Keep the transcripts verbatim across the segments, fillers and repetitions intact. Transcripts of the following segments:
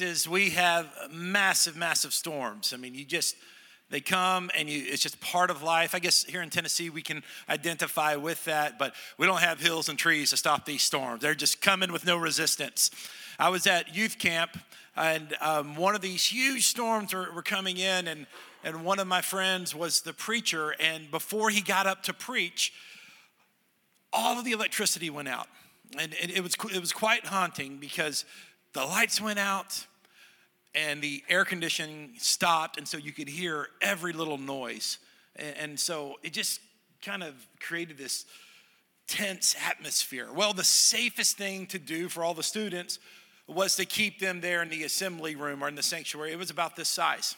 Texas, we have massive, massive storms. I mean, you just, they come and you, it's just part of life. I guess here in Tennessee, we can identify with that, but we don't have hills and trees to stop these storms. They're just coming with no resistance. I was at youth camp, and um, one of these huge storms were, were coming in, and, and one of my friends was the preacher, and before he got up to preach, all of the electricity went out. And, and it was it was quite haunting because the lights went out and the air conditioning stopped, and so you could hear every little noise. And, and so it just kind of created this tense atmosphere. Well, the safest thing to do for all the students was to keep them there in the assembly room or in the sanctuary. It was about this size.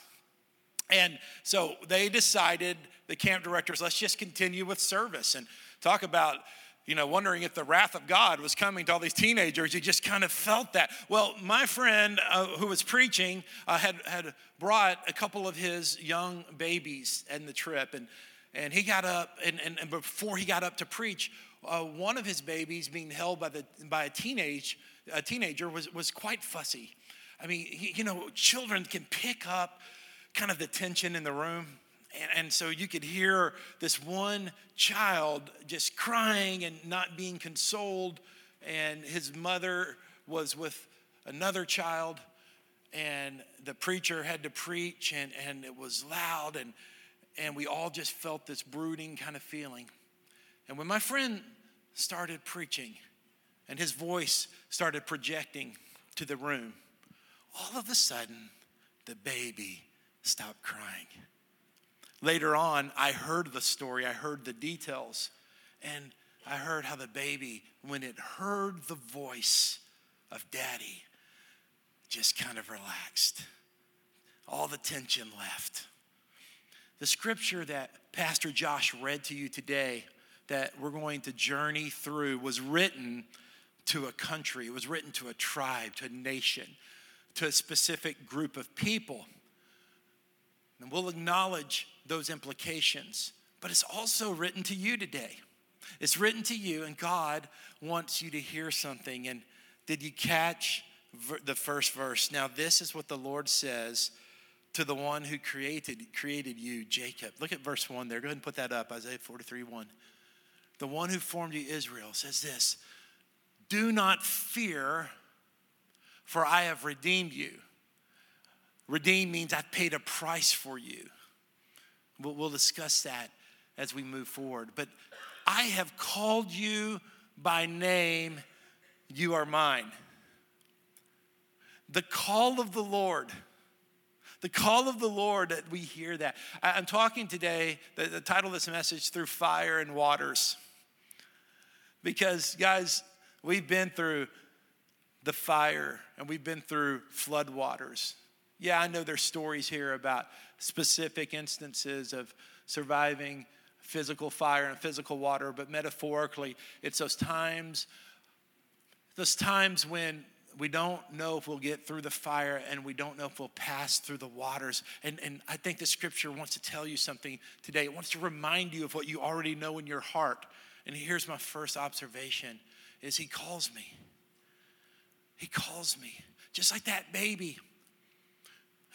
And so they decided, the camp directors, let's just continue with service. And talk about, you know, wondering if the wrath of God was coming to all these teenagers. You just kind of felt that. Well, my friend uh, who was preaching uh, had had brought a couple of his young babies in the trip. And and he got up, and, and, and before he got up to preach, uh, one of his babies being held by the by a teenage a teenager was, was quite fussy. I mean, he, you know, children can pick up kind of the tension in the room. And, and so you could hear this one child just crying and not being consoled. And his mother was with another child. And the preacher had to preach. And, and it was loud. And, and we all just felt this brooding kind of feeling. And when my friend started preaching and his voice started projecting to the room, all of a sudden, the baby stopped crying. Later on, I heard the story, I heard the details, and I heard how the baby, when it heard the voice of Daddy, just kind of relaxed. All the tension left. The scripture that Pastor Josh read to you today that we're going to journey through was written to a country, it was written to a tribe, to a nation, to a specific group of people. And we'll acknowledge those implications, but it's also written to you today. It's written to you, and God wants you to hear something. And did you catch the first verse? Now, this is what the Lord says to the one who created created you, Jacob. Look at verse one there. Go ahead and put that up, Isaiah forty-three one. The one who formed you, Israel, says this, do not fear, for I have redeemed you. Redeemed means I've paid a price for you. We'll, we'll discuss that as we move forward. But I have called you by name. You are mine. The call of the Lord. The call of the Lord, that we hear that. I, I'm talking today, the, the title of this message, Through Fire and Waters. Because, guys, we've been through the fire and we've been through flood waters. Yeah, I know there's stories here about specific instances of surviving physical fire and physical water, but metaphorically, it's those times, those times when we don't know if we'll get through the fire and we don't know if we'll pass through the waters. And, and I think the scripture wants to tell you something today. It wants to remind you of what you already know in your heart. And here's my first observation, is he calls me. He calls me, just like that baby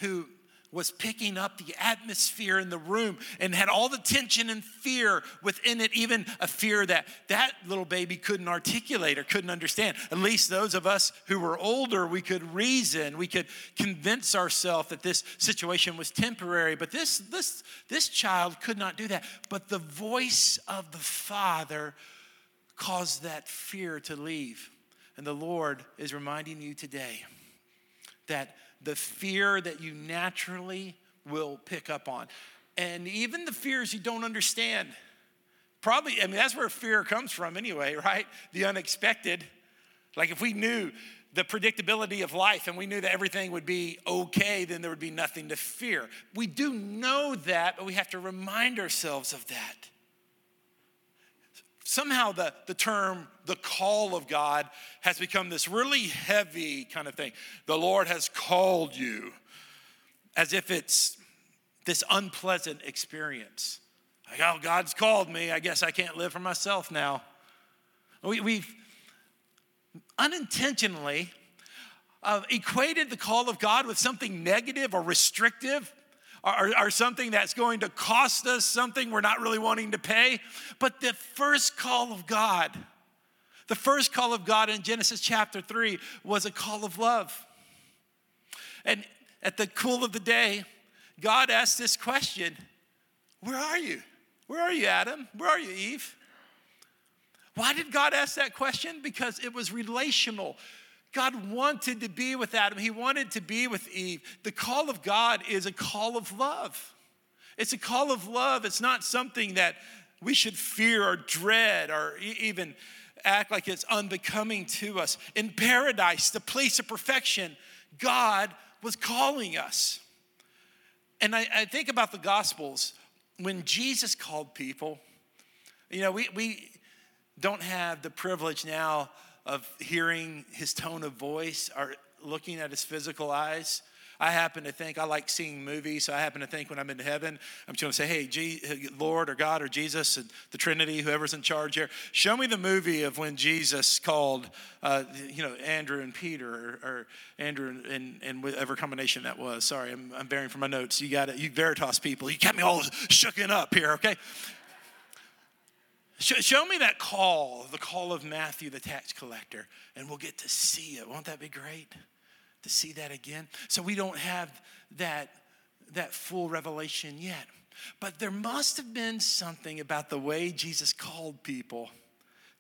who was picking up the atmosphere in the room and had all the tension and fear within it, even a fear that that little baby couldn't articulate or couldn't understand. At least those of us who were older, we could reason, we could convince ourselves that this situation was temporary, but this, this, this child could not do that. But the voice of the Father caused that fear to leave. And the Lord is reminding you today that the fear that you naturally will pick up on. And even the fears you don't understand. Probably, I mean, that's where fear comes from anyway, right? The unexpected. Like if we knew the predictability of life and we knew that everything would be okay, then there would be nothing to fear. We do know that, but we have to remind ourselves of that. Somehow the, the term, the call of God, has become this really heavy kind of thing. The Lord has called you, as if it's this unpleasant experience. Like, oh, God's called me. I guess I can't live for myself now. We, we've unintentionally uh, equated the call of God with something negative or restrictive, or, or something that's going to cost us something we're not really wanting to pay. But the first call of God, the first call of God in Genesis chapter three was a call of love. And at the cool of the day, God asked this question, where are you? Where are you, Adam? Where are you, Eve? Why did God ask that question? Because it was relational. God wanted to be with Adam. He wanted to be with Eve. The call of God is a call of love. It's a call of love. It's not something that we should fear or dread or even act like it's unbecoming to us. In paradise, the place of perfection, God was calling us. And I, I think about the Gospels. When Jesus called people, you know, we, we don't have the privilege now of hearing his tone of voice or looking at his physical eyes. I happen to think, I like seeing movies, so I happen to think when I'm in heaven, I'm just going to say, hey, G- Lord or God or Jesus, and the Trinity, whoever's in charge here, show me the movie of when Jesus called, uh, you know, Andrew and Peter or, or Andrew and, and whatever combination that was. Sorry, I'm, I'm bearing from my notes. You got it. You Veritas people. You got me all shooken up here, okay? Show me that call, the call of Matthew, the tax collector, and we'll get to see it. Won't that be great? To see that again. So we don't have that, that full revelation yet. But there must have been something about the way Jesus called people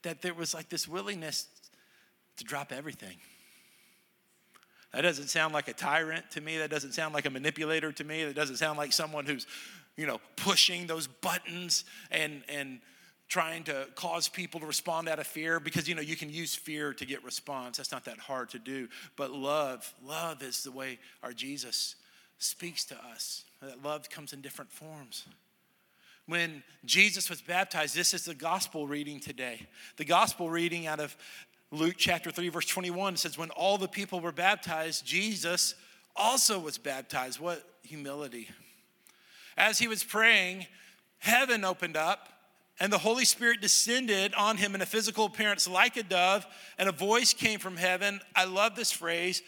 that there was like this willingness to drop everything. That doesn't sound like a tyrant to me. That doesn't sound like a manipulator to me. That doesn't sound like someone who's, you know, pushing those buttons and and trying to cause people to respond out of fear, because, you know, you can use fear to get response. That's not that hard to do. But love, love is the way our Jesus speaks to us. That love comes in different forms. When Jesus was baptized, this is the gospel reading today. The gospel reading out of Luke chapter three, verse twenty-one says, when all the people were baptized, Jesus also was baptized. What humility. As he was praying, heaven opened up, and the Holy Spirit descended on him in a physical appearance like a dove, and a voice came from heaven. I love this phrase.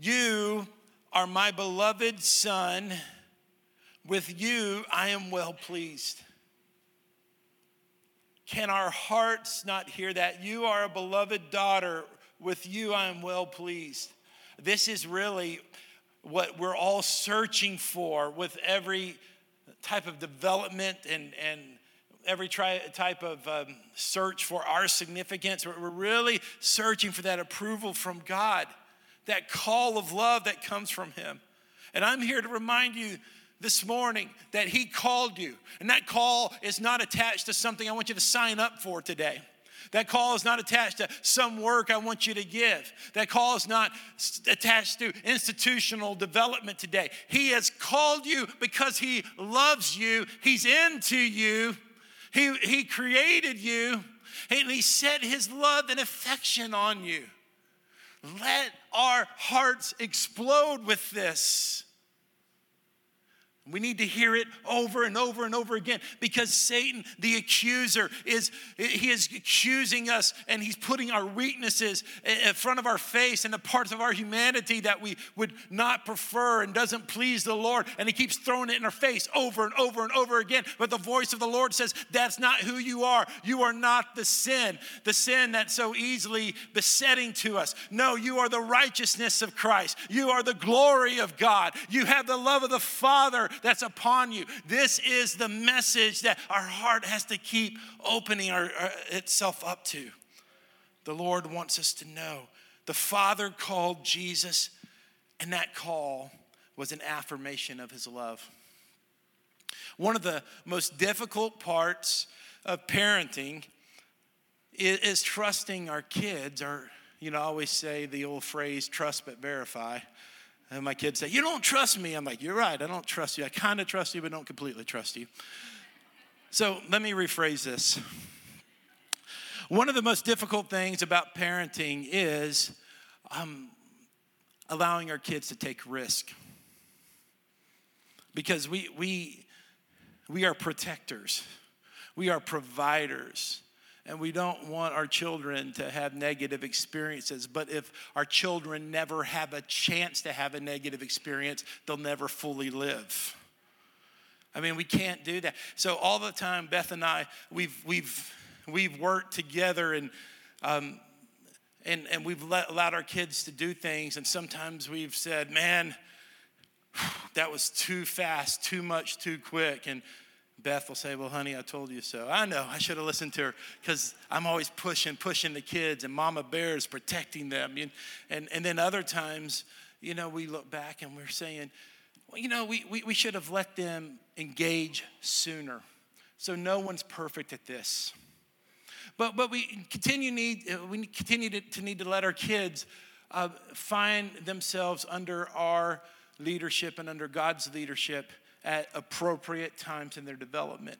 You are my beloved son. With you, I am well pleased. Can our hearts not hear that? You are a beloved daughter. With you, I am well pleased. This is really what we're all searching for with every type of development and, and every try, type of um, search for our significance. We're really searching for that approval from God, that call of love that comes from him. And I'm here to remind you this morning that he called you. And that call is not attached to something I want you to sign up for today. That call is not attached to some work I want you to give. That call is not attached to institutional development today. He has called you because he loves you. He's into you. He, he created you, and he set his love and affection on you. Let our hearts explode with this. We need to hear it over and over and over again, because Satan, the accuser, is he is accusing us, and he's putting our weaknesses in front of our face and the parts of our humanity that we would not prefer and doesn't please the Lord. And he keeps throwing it in our face over and over and over again. But the voice of the Lord says, that's not who you are. You are not the sin, the sin that's so easily besetting to us. No, you are the righteousness of Christ. You are the glory of God. You have the love of the Father that's upon you. This is the message that our heart has to keep opening our, our, itself up to. The Lord wants us to know. The Father called Jesus, and that call was an affirmation of his love. One of the most difficult parts of parenting is, is trusting our kids. Or, you know, I always say the old phrase, trust but verify. And my kids say, you don't trust me. I'm like, you're right, I don't trust you. I kind of trust you, but don't completely trust you. So let me rephrase this. One of the most difficult things about parenting is um, allowing our kids to take risk. Because we, we, we are protectors. We are providers. and we don't want our children to have negative experiences. But if our children never have a chance to have a negative experience, they'll never fully live. I mean, we can't do that. So all the time, Beth and I, we've we've we've worked together, and um, and and we've let, allowed our kids to do things. And sometimes we've said, "Man, that was too fast, too much, too quick." And Beth will say, "Well, honey, I told you so." I know I should have listened to her, because I'm always pushing, pushing the kids, and Mama Bear is protecting them. And and and then other times, you know, we look back and we're saying, well, you know, we, we, we should have let them engage sooner. So no one's perfect at this. But but we continue need we continue to, to need to let our kids uh, find themselves under our leadership and under God's leadership at appropriate times in their development.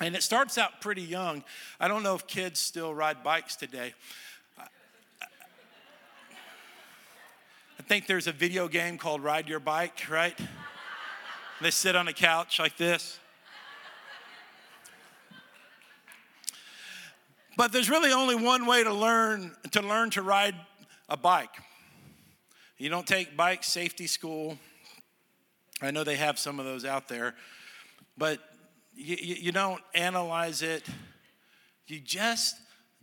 And it starts out pretty young. I don't know if kids still ride bikes today. I think there's a video game called Ride Your Bike, right? They sit on a couch like this. But there's really only one way to learn to learn to ride a bike. You don't take bike safety school. I know they have some of those out there, but you, you don't analyze it. You just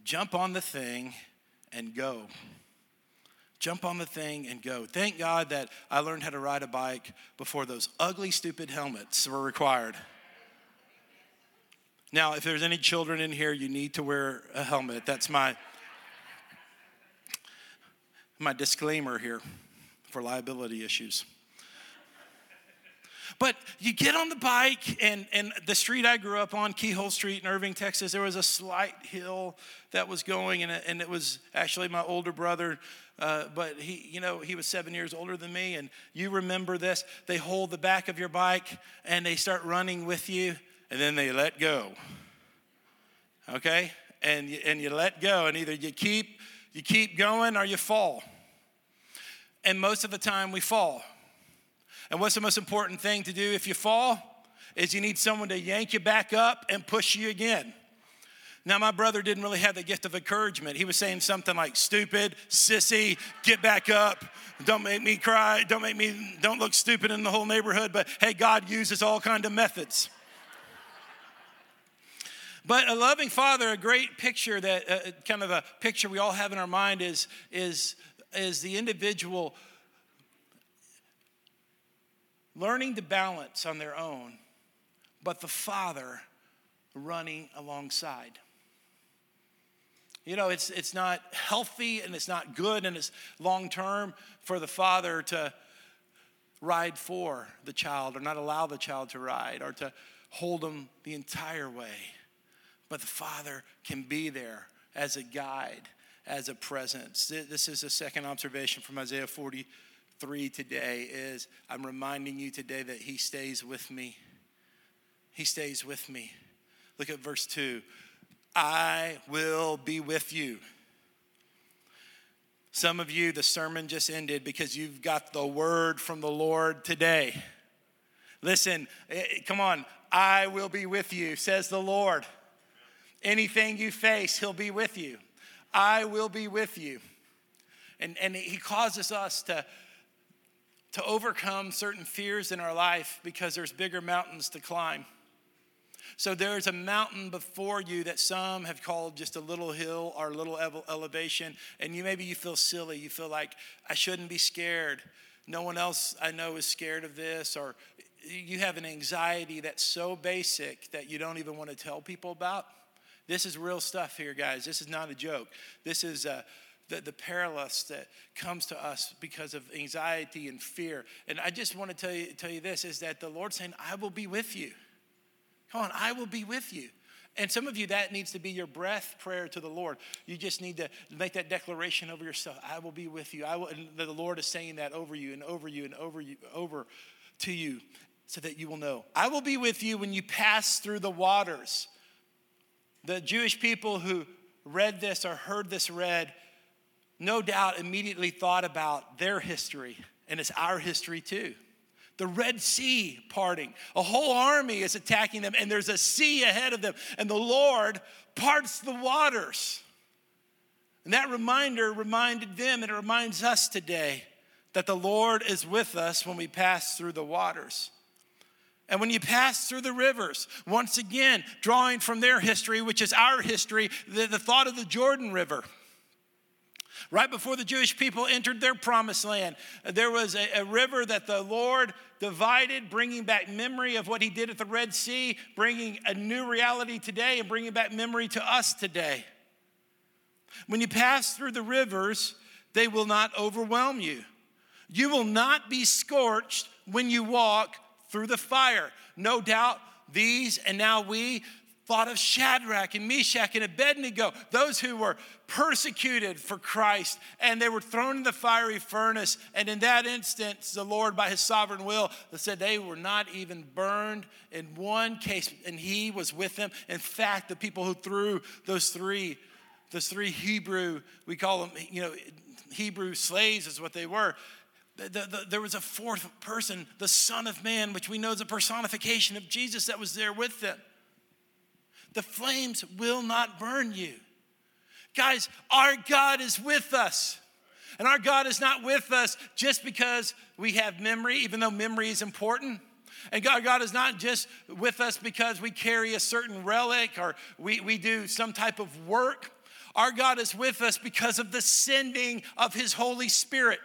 jump on the thing and go. Jump on the thing and go. Thank God that I learned how to ride a bike before those ugly, stupid helmets were required. Now, if there's any children in here, you need to wear a helmet. That's my, my disclaimer here for liability issues. But you get on the bike, and, and the street I grew up on, Keyhole Street in Irving, Texas, there was a slight hill that was going, and it, and it was actually my older brother, uh, but he, you know, he was seven years older than me, and you remember this. They hold the back of your bike, and they start running with you, and then they let go, okay? And you, and you let go, and either you keep you keep going or you fall, and most of the time we fall. And what's the most important thing to do if you fall is you need someone to yank you back up and push you again. Now, my brother didn't really have the gift of encouragement. He was saying something like, "Stupid, sissy, get back up. Don't make me cry. Don't make me, don't look stupid in the whole neighborhood." But hey, God uses all kinds of methods. But a loving father, a great picture that, uh, kind of a picture we all have in our mind is, is, is the individual learning to balance on their own, but the father running alongside. You know, it's it's not healthy, and it's not good, and it's long-term for the father to ride for the child, or not allow the child to ride, or to hold them the entire way. But the father can be there as a guide, as a presence. This is the second observation from Isaiah forty. Three today is I'm reminding you today that he stays with me. He stays with me. Look at verse two. I will be with you. Some of you, the sermon just ended because you've got the word from the Lord today. Listen, come on. I will be with you, says the Lord. Anything you face, he'll be with you. I will be with you. And, and he causes us to to overcome certain fears in our life because there's bigger mountains to climb. So there's a mountain before you that some have called just a little hill or a little elevation, and you maybe you feel silly. You feel like, I shouldn't be scared. No one else I know is scared of this, or you have an anxiety that's so basic that you don't even want to tell people about. This is real stuff here, guys. This is not a joke. This is a... The, the paralysis that comes to us because of anxiety and fear. And I just want to tell you, tell you this, is that the Lord's saying, I will be with you. Come on, I will be with you. And some of you, that needs to be your breath prayer to the Lord. You just need to make that declaration over yourself. I will be with you. I will, and the Lord is saying that over you and over you and over you, over to you so that you will know. I will be with you when you pass through the waters. The Jewish people who read this or heard this read, no doubt, immediately thought about their history, and it's our history too. the Red Sea parting. A whole army is attacking them, and there's a sea ahead of them, and the Lord parts the waters. And that reminder reminded them, and it reminds us today, that the Lord is with us when we pass through the waters. And when you pass through the rivers, once again, drawing from their history, which is our history, the, the thought of the Jordan River. Right before the Jewish people entered their promised land, there was a, a river that the Lord divided, bringing back memory of what he did at the Red Sea, bringing a new reality today and bringing back memory to us today. When you pass through the rivers, they will not overwhelm you. You will not be scorched when you walk through the fire. No doubt, these and now we thought of Shadrach and Meshach and Abednego, those who were persecuted for Christ, and they were thrown in the fiery furnace. And in that instance, the Lord, by his sovereign will, said they were not even burned in one case, and he was with them. In fact, the people who threw those three, those three Hebrew, we call them, you know, Hebrew slaves is what they were. The, the, there was a fourth person, the Son of Man, which we know is a personification of Jesus, that was there with them. The flames will not burn you. Guys, our God is with us. And our God is not with us just because we have memory, even though memory is important. And God, God is not just with us because we carry a certain relic or we, we do some type of work. Our God is with us because of the sending of his Holy Spirit.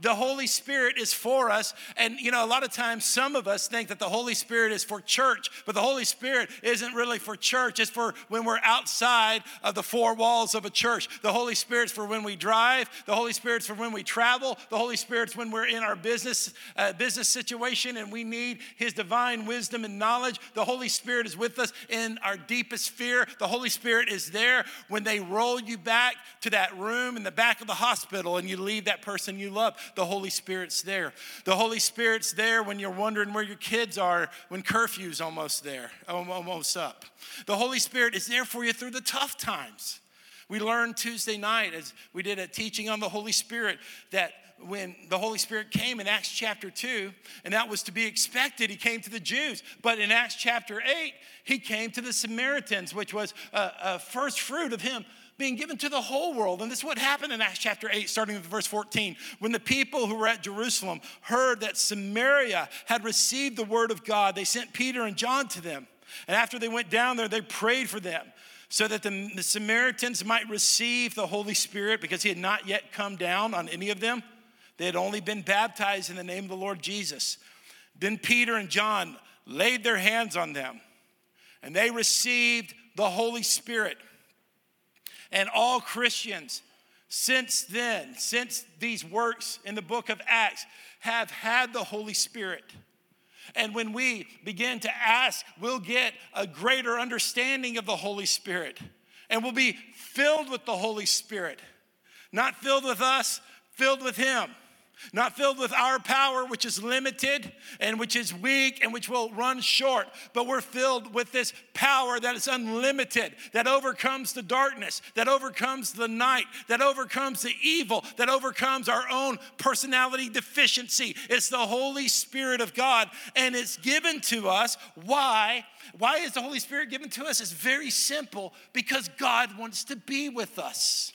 The Holy Spirit is for us. And, you know, a lot of times some of us think that the Holy Spirit is for church, but the Holy Spirit isn't really for church. It's for when we're outside of the four walls of a church. The Holy Spirit's for when we drive. The Holy Spirit's for when we travel. The Holy Spirit's when we're in our business uh, business situation and we need his divine wisdom and knowledge. The Holy Spirit is with us in our deepest fear. The Holy Spirit is there when they roll you back to that room in the back of the hospital and you leave that person you love. The Holy Spirit's there. The Holy Spirit's there when you're wondering where your kids are, when curfew's almost there, almost up. The Holy Spirit is there for you through the tough times. We learned Tuesday night as we did a teaching on the Holy Spirit that when the Holy Spirit came in Acts chapter two, and that was to be expected, he came to the Jews. But in Acts chapter eight, he came to the Samaritans, which was a, a first fruit of him being given to the whole world. And this is what happened in Acts chapter eight, starting with verse fourteen. When the people who were at Jerusalem heard that Samaria had received the word of God, they sent Peter and John to them. And after they went down there, they prayed for them so that the, the Samaritans might receive the Holy Spirit, because he had not yet come down on any of them. They had only been baptized in the name of the Lord Jesus. Then Peter and John laid their hands on them, and they received the Holy Spirit. And all Christians since then, since these works in the book of Acts, have had the Holy Spirit. And when we begin to ask, we'll get a greater understanding of the Holy Spirit. And we'll be filled with the Holy Spirit. Not filled with us, filled with him. Not filled with our power, which is limited and which is weak and which will run short, but we're filled with this power that is unlimited, that overcomes the darkness, that overcomes the night, that overcomes the evil, that overcomes our own personality deficiency. It's the Holy Spirit of God, and it's given to us. Why? Why is the Holy Spirit given to us? It's very simple, because God wants to be with us.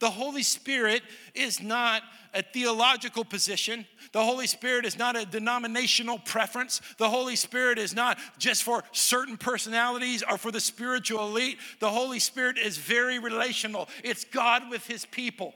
The Holy Spirit is not a theological position. The Holy Spirit is not a denominational preference. The Holy Spirit is not just for certain personalities or for the spiritual elite. The Holy Spirit is very relational. It's God with his people.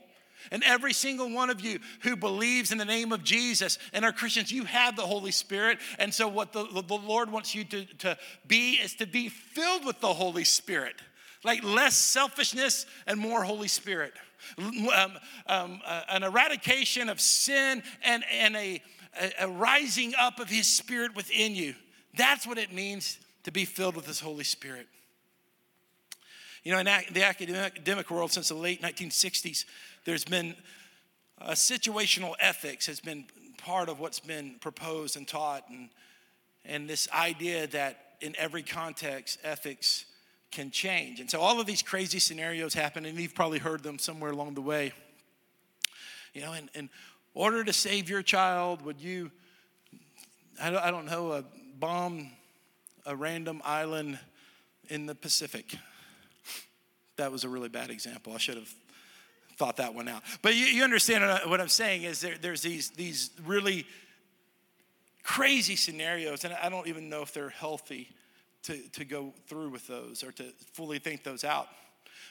And every single one of you who believes in the name of Jesus and are Christians, you have the Holy Spirit. And so what the, the Lord wants you to, to be is to be filled with the Holy Spirit. Like less selfishness and more Holy Spirit. Um, um, uh, an eradication of sin and, and a, a, a rising up of his Spirit within you. That's what it means to be filled with his Holy Spirit. You know, in ac- the academic world since the late nineteen sixties, there's been uh, situational ethics has been part of what's been proposed and taught. And, and this idea that in every context, ethics can change. And so all of these crazy scenarios happen, and you've probably heard them somewhere along the way. You know, in, in order to save your child, would you I don't, I don't know, a bomb a random island in the Pacific. That was a really bad example. I should have thought that one out. But you, you understand what I'm saying is there, there's these these really crazy scenarios, and I don't even know if they're healthy to, to go through with those or to fully think those out,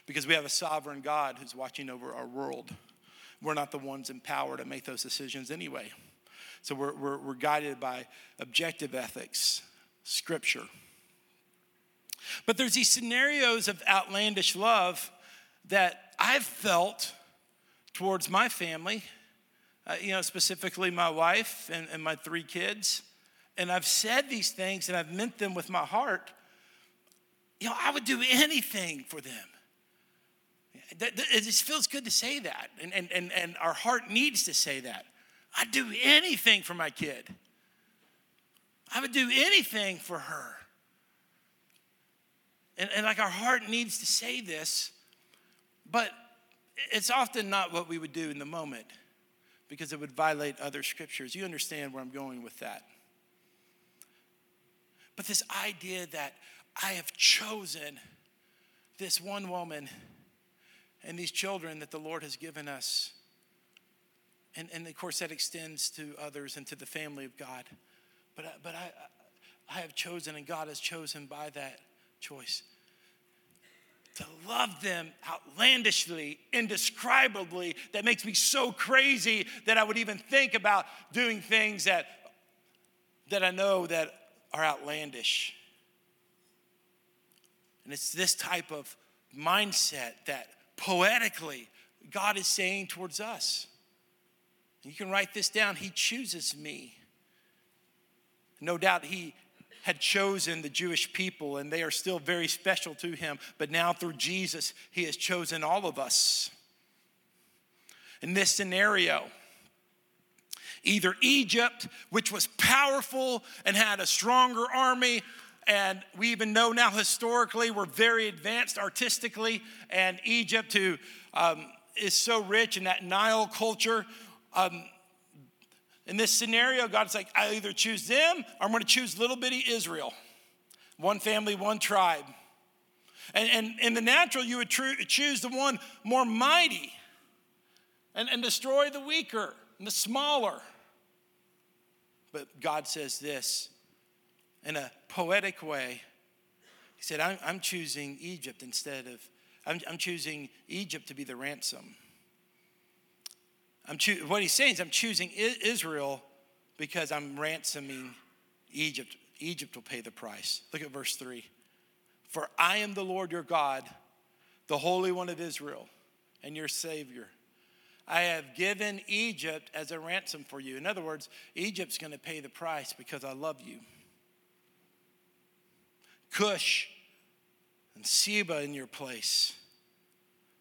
because we have a sovereign God who's watching over our world. We're not the ones in power to make those decisions anyway. So we're, we're, we're guided by objective ethics, Scripture. But there's these scenarios of outlandish love that I've felt towards my family, uh, you know, specifically my wife and, and my three kids. And I've said these things and I've meant them with my heart. You know, I would do anything for them. It just feels good to say that. And, and, and, and our heart needs to say that. I'd do anything for my kid. I would do anything for her. And, and like our heart needs to say this, but it's often not what we would do in the moment because it would violate other scriptures. You understand where I'm going with that. But this idea that I have chosen this one woman and these children that the Lord has given us. And, and of course, that extends to others and to the family of God. But, I, but I, I have chosen, and God has chosen by that choice, to love them outlandishly, indescribably. That makes me so crazy that I would even think about doing things that, that I know that are outlandish. And it's this type of mindset that poetically God is saying towards us. You can write this down. He chooses me. No doubt he had chosen the Jewish people, and they are still very special to him. But now through Jesus, he has chosen all of us. In this scenario, either Egypt, which was powerful and had a stronger army, and we even know now historically we're very advanced artistically, and Egypt, who um, is so rich in that Nile culture. Um, in this scenario, God's like, I either choose them or I'm going to choose little bitty Israel. One family, one tribe. And, and in the natural, you would tr- choose the one more mighty and, and destroy the weaker and the smaller. But God says this in a poetic way. He said, I'm, I'm choosing Egypt instead of, I'm, I'm choosing Egypt to be the ransom. I'm choo- what he's saying is I'm choosing I- Israel because I'm ransoming Egypt. Egypt will pay the price. Look at verse three. For I am the Lord your God, the Holy One of Israel, and your Savior. I have given Egypt as a ransom for you. In other words, Egypt's going to pay the price because I love you. Cush and Seba in your place,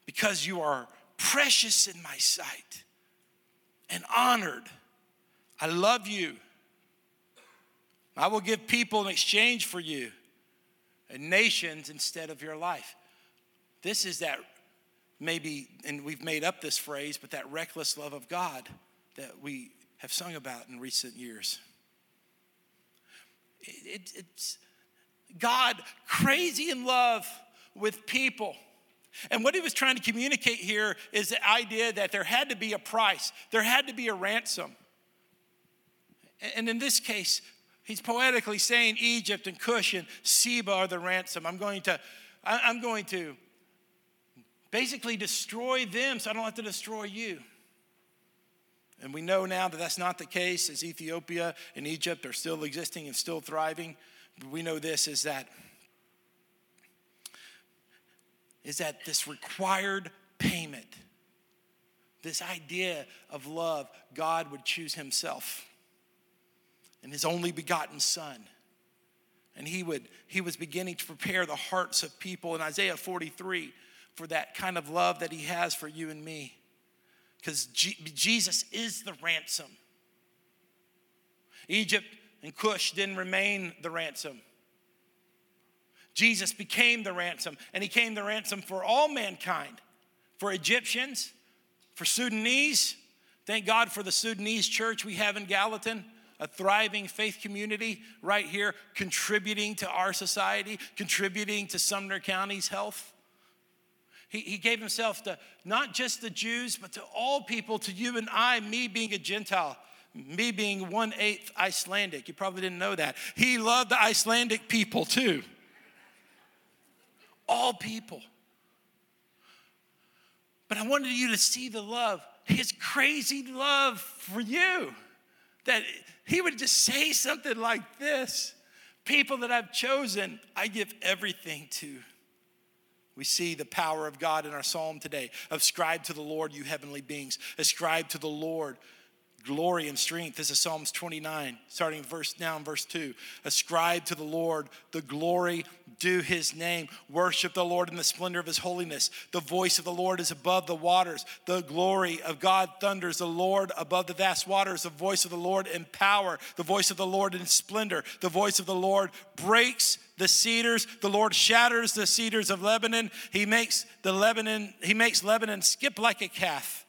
because you are precious in my sight. And honored. I love you. I will give people in exchange for you and nations instead of your life. This is that maybe, and we've made up this phrase, but that reckless love of God that we have sung about in recent years. It, it, it's God crazy in love with people. And what he was trying to communicate here is the idea that there had to be a price. There had to be a ransom. And in this case, he's poetically saying Egypt and Cush and Seba are the ransom. I'm going to, I'm going to basically destroy them so I don't have to destroy you. And we know now that that's not the case, as Ethiopia and Egypt are still existing and still thriving. We know this is that is that this required payment, this idea of love, God would choose himself and his only begotten son. And he would he was beginning to prepare the hearts of people in Isaiah forty-three for that kind of love that he has for you and me. Because G- Jesus is the ransom. Egypt and Cush didn't remain the ransom. Jesus became the ransom, and he came the ransom for all mankind, for Egyptians, for Sudanese. Thank God for the Sudanese church we have in Gallatin. a thriving faith community right here, contributing to our society, contributing to Sumner County's health. He, he gave himself to not just the Jews, but to all people, to you and I, me being a Gentile, me being one-eighth Icelandic. You probably didn't know that. He loved the Icelandic people too. All people. But I wanted you to see the love, his crazy love for you, that he would just say something like this. People that I've chosen, I give everything to. We see the power of God in our psalm today. Ascribe to the Lord, you heavenly beings. Ascribe to the Lord glory and strength. This is Psalms twenty-nine, starting verse now in verse two. Ascribe to the Lord the glory due his name. Worship the Lord in the splendor of his holiness. The voice of the Lord is above the waters. The glory of God thunders. The Lord above the vast waters. The voice of the Lord in power. The voice of the Lord in splendor. The voice of the Lord breaks the cedars. The Lord shatters the cedars of Lebanon. He makes the Lebanon, he makes Lebanon skip like a calf,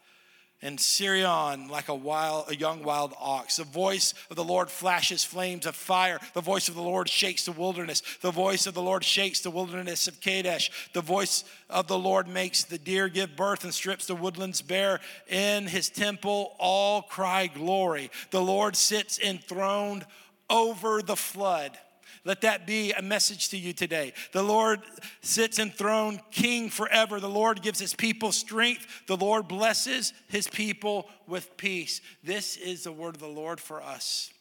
and Sirion like a wild, a young wild ox. The voice of the Lord flashes flames of fire. The voice of the Lord shakes the wilderness. The voice of the Lord shakes the wilderness of Kadesh. The voice of the Lord makes the deer give birth and strips the woodlands bare. In his temple all cry glory. The Lord sits enthroned over the flood. Let that be a message to you today. The Lord sits enthroned, king forever. The Lord gives his people strength. The Lord blesses his people with peace. This is the word of the Lord for us.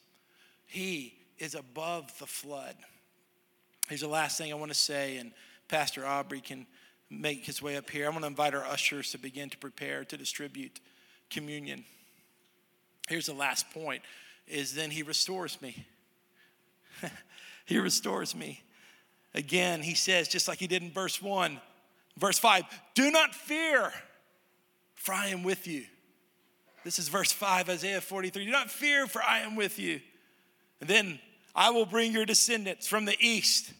He is above the flood. Here's the last thing I want to say, and Pastor Aubrey can make his way up here. I want to invite our ushers to begin to prepare to distribute communion. Here's the last point, is then he restores me. He restores me. Again, he says, just like he did in verse one, verse five, do not fear, for I am with you. This is verse five, Isaiah forty-three. Do not fear, for I am with you. And then I will bring your descendants from the east.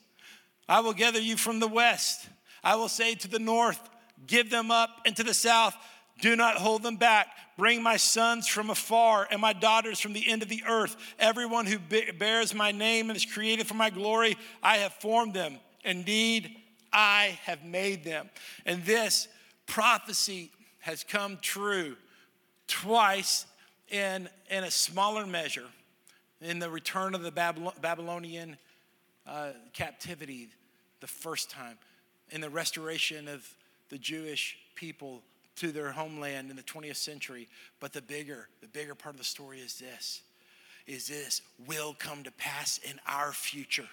I will gather you from the west. I will say to the north, give them up, and to the south, do not hold them back. Bring my sons from afar and my daughters from the end of the earth. Everyone who bears my name and is created for my glory, I have formed them. Indeed, I have made them. And this prophecy has come true twice in, in a smaller measure in the return of the Babylonian uh, captivity the first time, in the restoration of the Jewish people to their homeland in the twentieth century. But the bigger, the bigger part of the story is this, is this will come to pass in our future.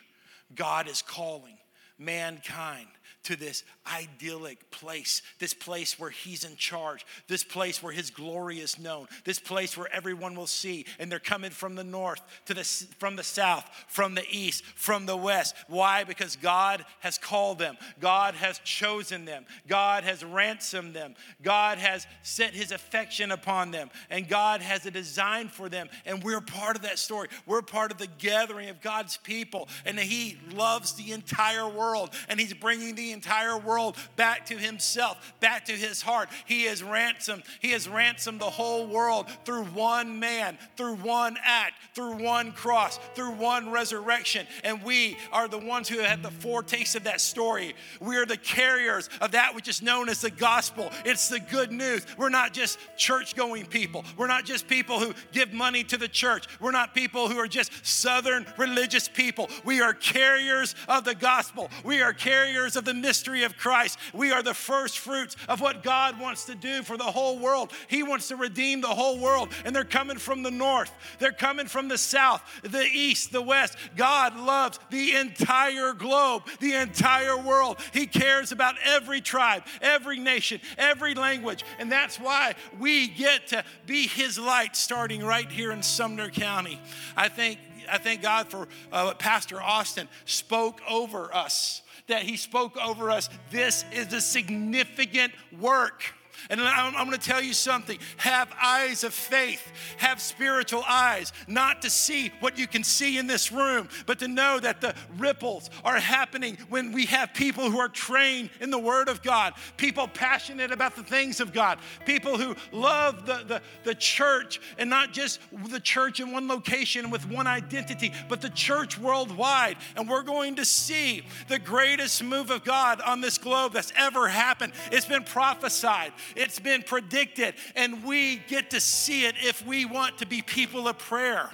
God is calling mankind to this idyllic place, this place where he's in charge, this place where his glory is known, this place where everyone will see. And they're coming from the north, to the from the south, from the east, from the west. Why? Because God has called them. God has chosen them. God has ransomed them. God has set his affection upon them. And God has a design for them. And we're part of that story. We're part of the gathering of God's people. And he loves the entire world. And he's bringing the entire world back to himself, back to his heart. He is ransomed. He has ransomed the whole world through one man, through one act, through one cross, through one resurrection. And we are the ones who have the foretaste of that story. We are the carriers of that which is known as the gospel. It's the good news. We're not just church-going people. We're not just people who give money to the church. We're not people who are just southern religious people. We are carriers of the gospel. We are carriers of the mystery of Christ. We are the first fruits of what God wants to do for the whole world. He wants to redeem the whole world. And they're coming from the north. They're coming from the south, the east, the west. God loves the entire globe, the entire world. He cares about every tribe, every nation, every language. And that's why we get to be his light starting right here in Sumner County. I thank, I thank God for uh, what Pastor Austin spoke over us. That he spoke over us. This is a significant work. And I'm, I'm going to tell you something. Have eyes of faith. Have spiritual eyes, not to see what you can see in this room, but to know that the ripples are happening when we have people who are trained in the Word of God, people passionate about the things of God, people who love the, the, the church, and not just the church in one location with one identity, but the church worldwide. And we're going to see the greatest move of God on this globe that's ever happened. It's been prophesied. It's been predicted. And we get to see it if we want to be people of prayer.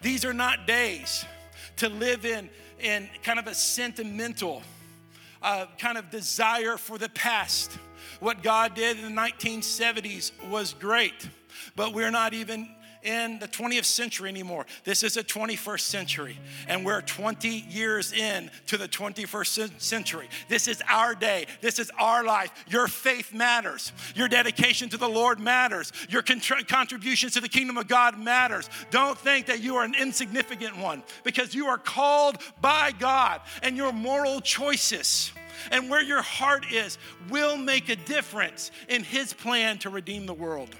These are not days to live in, in kind of a sentimental uh, kind of desire for the past. What God did in the nineteen seventies was great, but we're not even in the twentieth century anymore. This is the twenty-first century, and we're twenty years in to the twenty-first century. This is our day. This is our life. Your faith matters. Your dedication to the Lord matters. Your contr- contributions to the kingdom of God matters. Don't think that you are an insignificant one, because you are called by God, and your moral choices and where your heart is will make a difference in His plan to redeem the world.